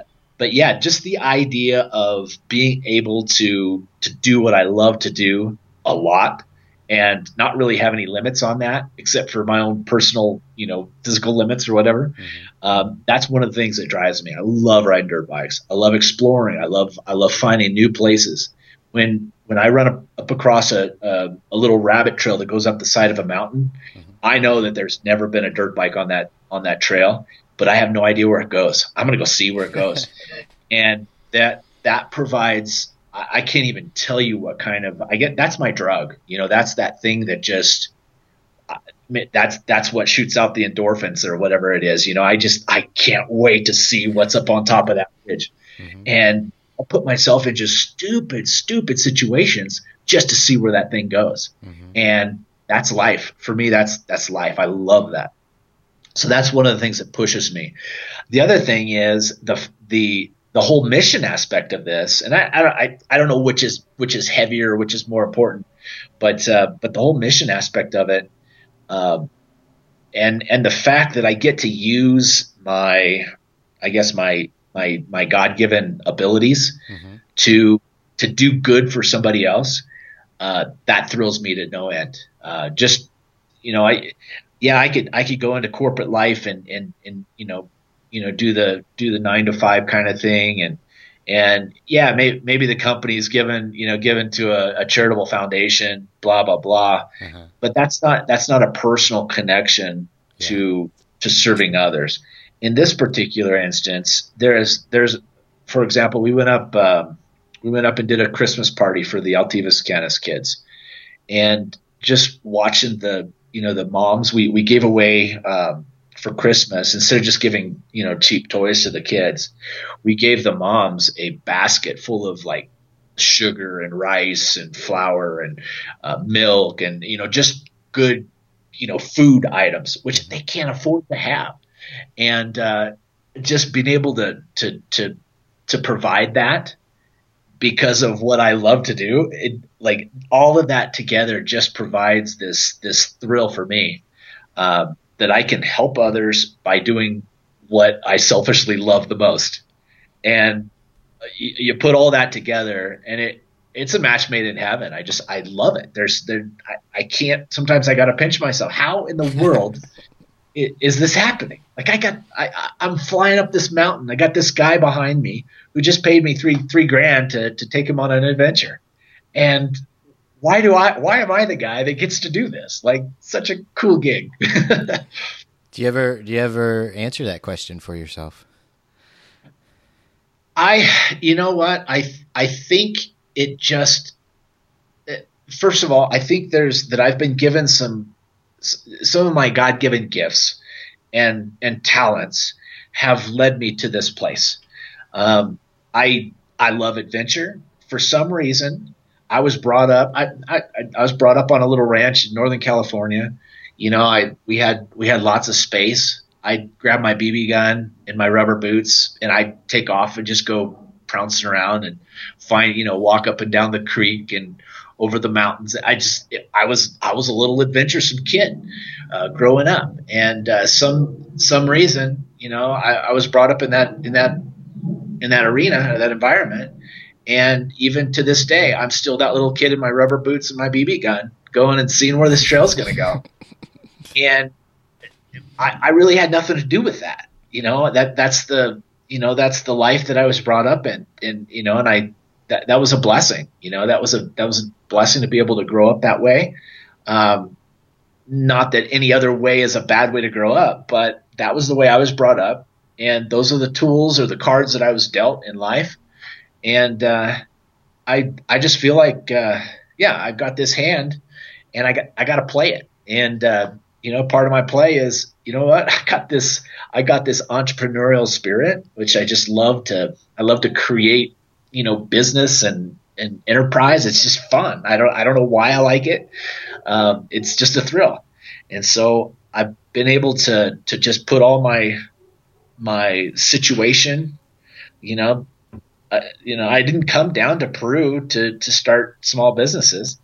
just the idea of being able to do what I love to do a lot and not really have any limits on that, except for my own personal, you know, physical limits or whatever. That's one of the things that drives me. I love riding dirt bikes. I love exploring. I love finding new places. When I run up across a little rabbit trail that goes up the side of a mountain, I know that there's never been a dirt bike on that trail, but I have no idea where it goes. I'm going to go see where it goes. And that provides, I can't even tell you what kind of, that's my drug. You know, that's that thing that just, that's what shoots out the endorphins or whatever it is. You know, I can't wait to see what's up on top of that ridge. And I'll put myself in just stupid situations just to see where that thing goes. And that's life. For me, that's life. I love that. So that's one of the things that pushes me. The other thing is the whole mission aspect of this. And I don't know which is heavier, which is more important, but the whole mission aspect of it, and the fact that I get to use my God-given abilities to do good for somebody else, that thrills me to no end. I could go into corporate life and do the 9-to-5 kind of thing, and maybe the company is given to a charitable foundation, blah blah blah. But that's not a personal connection to serving others. In this particular instance, there's, for example, we went up and did a Christmas party for the Altivas Canas kids, and just watching the moms, we gave away for Christmas, instead of just giving, cheap toys to the kids, we gave the moms a basket full of like sugar and rice and flour and milk and, just good, food items, which they can't afford to have. And just being able to provide that because of what I love to do, like all of that together just provides this thrill for me, that I can help others by doing what I selfishly love the most. And you put all that together, and it's a match made in heaven. I love it. I can't. Sometimes I got to pinch myself. How in the world? Is this happening? Like I'm flying up this mountain. I got this guy behind me who just paid me $3,000 to take him on an adventure. And why am I the guy that gets to do this? Like such a cool gig. Do you ever answer that question for yourself? You know what? I think it just, first of all, I think I've been given some of my God-given gifts and talents have led me to this place. I love adventure. For some reason, I was brought up. I was brought up on a little ranch in Northern California. We had lots of space. I'd grab my BB gun and my rubber boots, and I'd take off and just go pouncing around and find, walk up and down the creek and over the mountains. I was a little adventuresome kid growing up, and some reason, I was brought up in that arena or that environment, and even to this day, I'm still that little kid in my rubber boots and my BB gun, going and seeing where this trail's going to go, and I really had nothing to do with that. That's the life that I was brought up in, and that was a blessing. You know, that was a blessing to be able to grow up that way. Not that any other way is a bad way to grow up, but that was the way I was brought up. And those are the tools or the cards that I was dealt in life. And I just feel like, I've got this hand and I got to play it. And, part of my play is, you know what, I got this entrepreneurial spirit, which I just love to create, business and enterprise. It's just fun. I don't know why I like it. It's just a thrill. And so I've been able to just put all my situation, I didn't come down to Peru to start small businesses.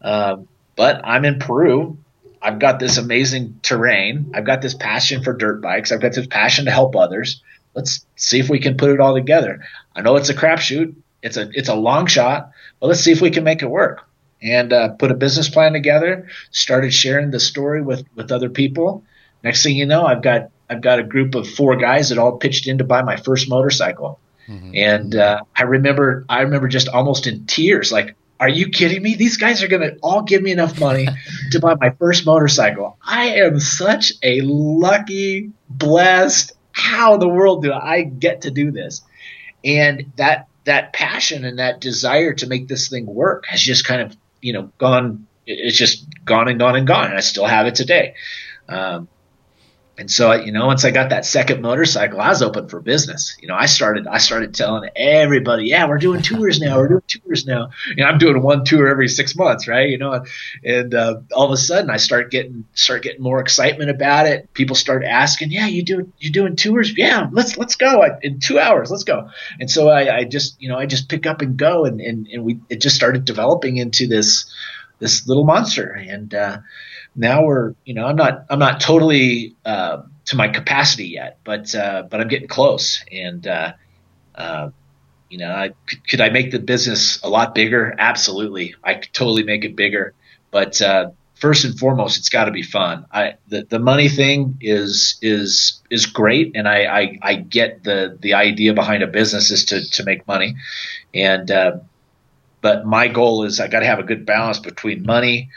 But I'm in Peru. I've got this amazing terrain. I've got this passion for dirt bikes. I've got this passion to help others. Let's see if we can put it all together. I know it's a crapshoot. It's a long shot, but let's see if we can make it work. And put a business plan together, started sharing the story with other people. Next thing you know, I've got a group of 4 guys that all pitched in to buy my first motorcycle. Mm-hmm. And I remember just almost in tears, like, are you kidding me? These guys are going to all give me enough money to buy my first motorcycle. I am such a lucky, blessed, how in the world do I get to do this? And that passion and that desire to make this thing work has just kind of, gone. It's just gone and gone and gone. And I still have it today. And so, once I got that second motorcycle, I was open for business. I started telling everybody, yeah, we're doing tours now. We're doing tours now. I'm doing one tour every 6 months, right? And all of a sudden I start getting more excitement about it. People start asking, yeah, you doing tours? Yeah, let's go in 2 hours. Let's go. And so I just pick up and go, and it just started developing into this little monster. And now we're, I'm not totally to my capacity yet, but I'm getting close. And could I make the business a lot bigger? Absolutely, I could totally make it bigger. But first and foremost, it's got to be fun. The money thing is great, and I get the idea behind a business is to make money, and but my goal is I got to have a good balance between money.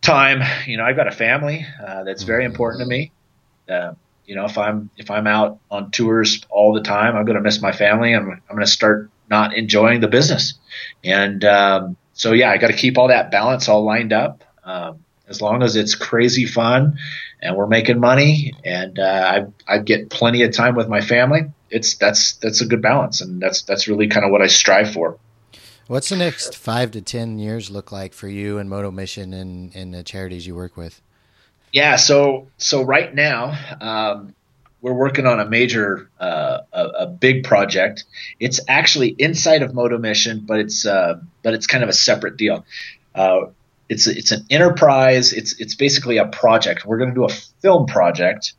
Time, I've got a family that's very important to me. If I'm out on tours all the time, I'm going to miss my family. I'm going to start not enjoying the business. And I got to keep all that balance all lined up. As long as it's crazy fun and we're making money, and I get plenty of time with my family, that's a good balance, and that's really kind of what I strive for. What's the next 5 to 10 years look like for you and Moto Mission and the charities you work with? Yeah, so right now we're working on a major, a big project. It's actually inside of Moto Mission, but it's kind of a separate deal. It's an enterprise. It's basically a project. We're going to do a film project.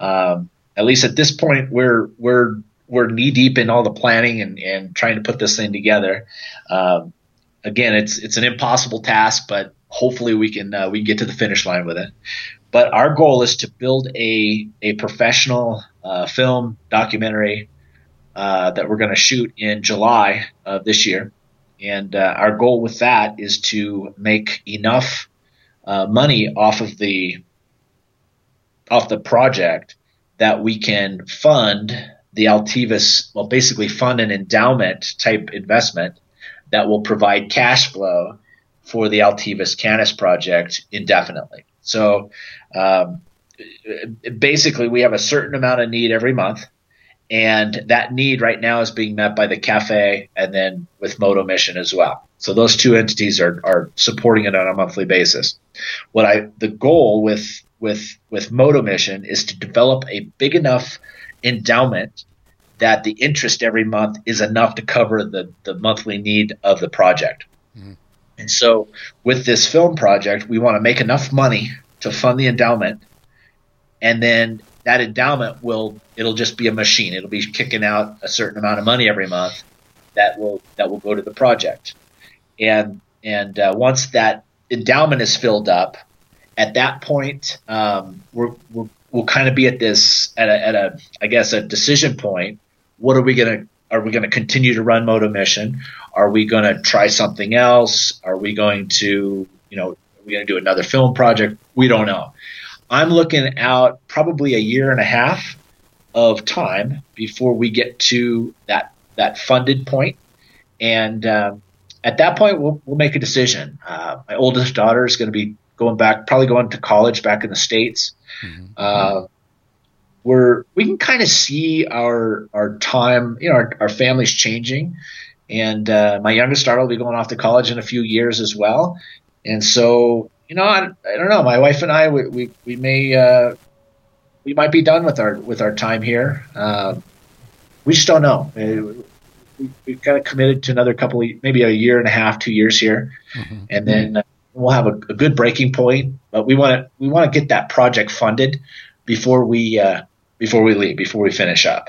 At least at this point, we're knee deep in all the planning and trying to put this thing together. Again, it's an impossible task, but hopefully we can get to the finish line with it. But our goal is to build a professional film documentary that we're going to shoot in July of this year. And our goal with that is to make enough money off the project that we can fund the Altivas, basically fund an endowment type investment that will provide cash flow for the Altivas Canas project indefinitely. So basically we have a certain amount of need every month, and that need right now is being met by the cafe and then with Moto Mission as well. So those two entities are supporting it on a monthly basis. The goal with Moto Mission is to develop a big enough endowment that the interest every month is enough to cover the monthly need of the project. Mm-hmm. And so with this film project, we want to make enough money to fund the endowment, and then that endowment it'll just be a machine. It'll be kicking out a certain amount of money every month that will go to the project. And once that endowment is filled up, at that point we'll kind of be at a I guess a decision point. What are we gonna continue to run Moto Mission? Are we going to try something else? Are we going to, you know, are we going to do another film project? We don't know. I'm looking out probably a year and a half of time before we get to that funded point. And at that point, we'll make a decision. My oldest daughter is going to be probably going to college back in the States. Mm-hmm. We can kind of see our time, you know, our family's changing. And my youngest daughter will be going off to college in a few years as well. And so, you know, I don't know. My wife and I, we might be done with our time here. We just don't know. We've kind of committed to another couple of, maybe a year and a half, 2 years here. Mm-hmm. And then we'll have a good breaking point, but we want to get that project funded before we finish up.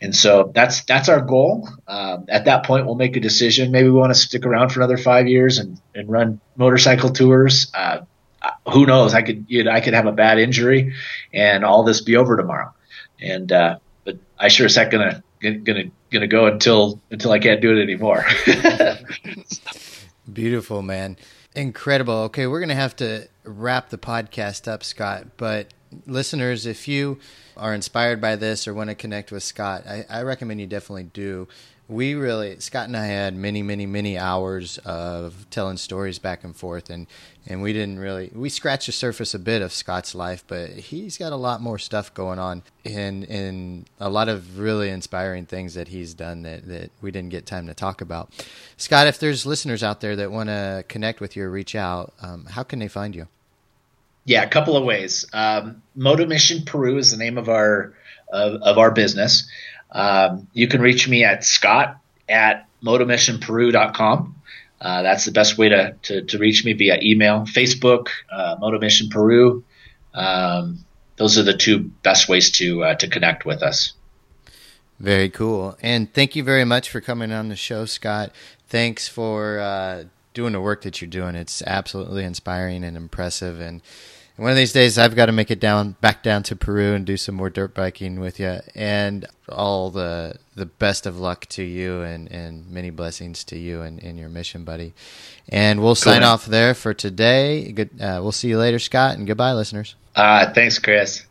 And so that's our goal. At that point, we'll make a decision. Maybe we want to stick around for another 5 years and run motorcycle tours. Who knows? I could have a bad injury and all this be over tomorrow. And but I sure is not gonna go until I can't do it anymore. Beautiful, man. Incredible. Okay, we're gonna have to wrap the podcast up, Scott, but listeners, if you are inspired by this or want to connect with Scott, I recommend you definitely do. Scott and I had many, many, many hours of telling stories back and forth, and we scratched the surface a bit of Scott's life, but he's got a lot more stuff going on and a lot of really inspiring things that he's done that we didn't get time to talk about. Scott, if there's listeners out there that want to connect with you or reach out, how can they find you? Yeah, a couple of ways. Moto Mission Peru is the name of our business. You can reach me at scott@motomissionperu.com. That's the best way to reach me, via email, Facebook, Moto Mission Peru. Those are the two best ways to connect with us. Very cool. And thank you very much for coming on the show, Scott. Thanks for doing the work that you're doing. It's absolutely inspiring and impressive. And one of these days I've got to make it back down to Peru and do some more dirt biking with you, and all the best of luck to you and many blessings to you and your mission, buddy. And we'll sign off there for today. Good. We'll see you later, Scott, and goodbye, listeners. Thanks, Chris.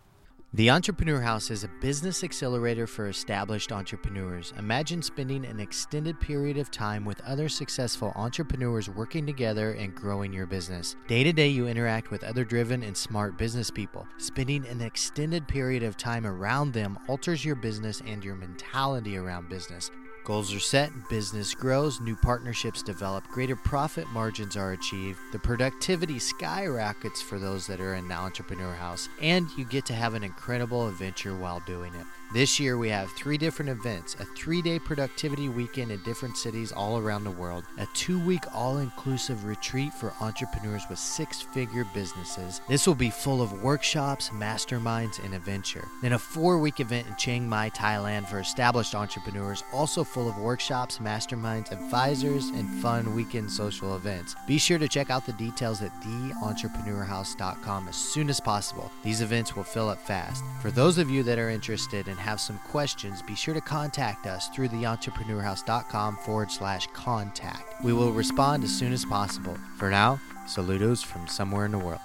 The Entrepreneur House is a business accelerator for established entrepreneurs. Imagine spending an extended period of time with other successful entrepreneurs working together and growing your business. Day to day, you interact with other driven and smart business people. Spending an extended period of time around them alters your business and your mentality around business. Goals are set, business grows, new partnerships develop, greater profit margins are achieved, the productivity skyrockets for those that are in the Entrepreneur House, and you get to have an incredible adventure while doing it. This year we have 3 different events, a 3-day productivity weekend in different cities all around the world, a 2-week all-inclusive retreat for entrepreneurs with 6-figure businesses. This will be full of workshops, masterminds, and adventure. Then a 4-week event in Chiang Mai, Thailand for established entrepreneurs, also full of workshops, masterminds, advisors, and fun weekend social events. Be sure to check out the details at theentrepreneurhouse.com as soon as possible. These events will fill up fast. For those of you that are interested and have some questions, be sure to contact us through theentrepreneurhouse.com/contact. We will respond as soon as possible. For now, saludos from somewhere in the world.